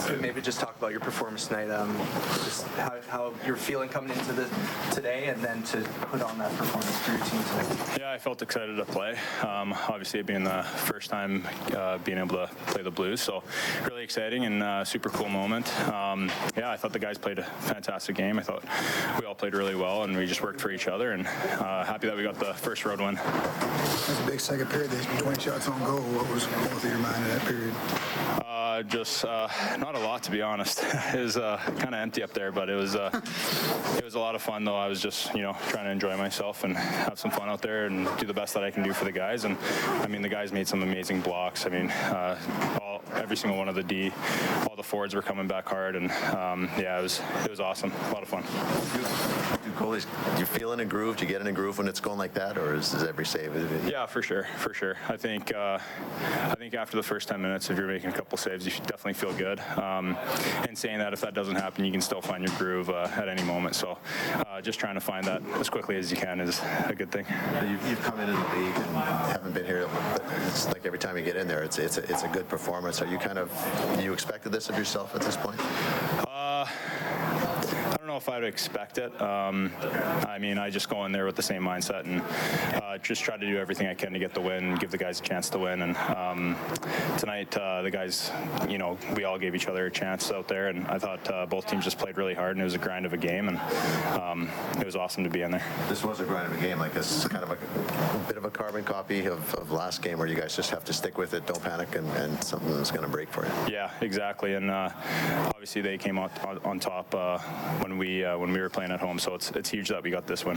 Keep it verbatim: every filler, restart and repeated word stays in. So maybe just talk about your performance tonight, um, just how, how you're feeling coming into the today, and then to put on that performance for your team today. Yeah, I felt excited to play. Um, obviously, it being the first time uh, being able to play the Blues, so really exciting and uh, super cool moment. Um, yeah, I thought the guys played a fantastic game. I thought we all played really well, and we just worked for each other, and uh, happy that we got the first road win. That's a big second period. There's twenty shots on goal. What was going through your mind in that period? Uh, just uh, not a lot, to be honest. It was uh, kind of empty up there, but it was uh, it was a lot of fun, though. I was just, you know, trying to enjoy myself and have some fun out there and do the best that I can do for the guys. And I mean, the guys made some amazing blocks. I mean, uh, all every single one of the D, all the forwards were coming back hard, and um, yeah, it was it was awesome. A lot of fun. Do goalies, do you feel in a groove? Do you get in a groove when it's going like that, or is, is every save? Yeah, for sure, for sure. I think uh, I think after the first ten minutes, if you're making a couple saves, you should definitely feel good. Um, and saying that, if that doesn't happen, you can still find your groove uh, at any moment. So uh, just trying to find that as quickly as you can is a good thing. You've, you've come into the league and haven't been here, but it's like every time you get in there, it's it's a, it's a good performance. Are you kind of, you expected this of yourself at this point? Uh, if I'd expect it. Um, I mean, I just go in there with the same mindset and uh, just try to do everything I can to get the win, give the guys a chance to win. And um, tonight, uh, the guys, you know, we all gave each other a chance out there, and I thought uh, both teams just played really hard, and it was a grind of a game, and um, it was awesome to be in there. This was a grind of a game. Like, this is kind of a, a bit of a carbon copy of, of last game, where you guys just have to stick with it, don't panic, and, and something is going to break for you. Yeah, exactly. And uh, obviously, they came on, on, on top uh, when we We, uh, when we were playing at home, so it's it's huge that we got this one.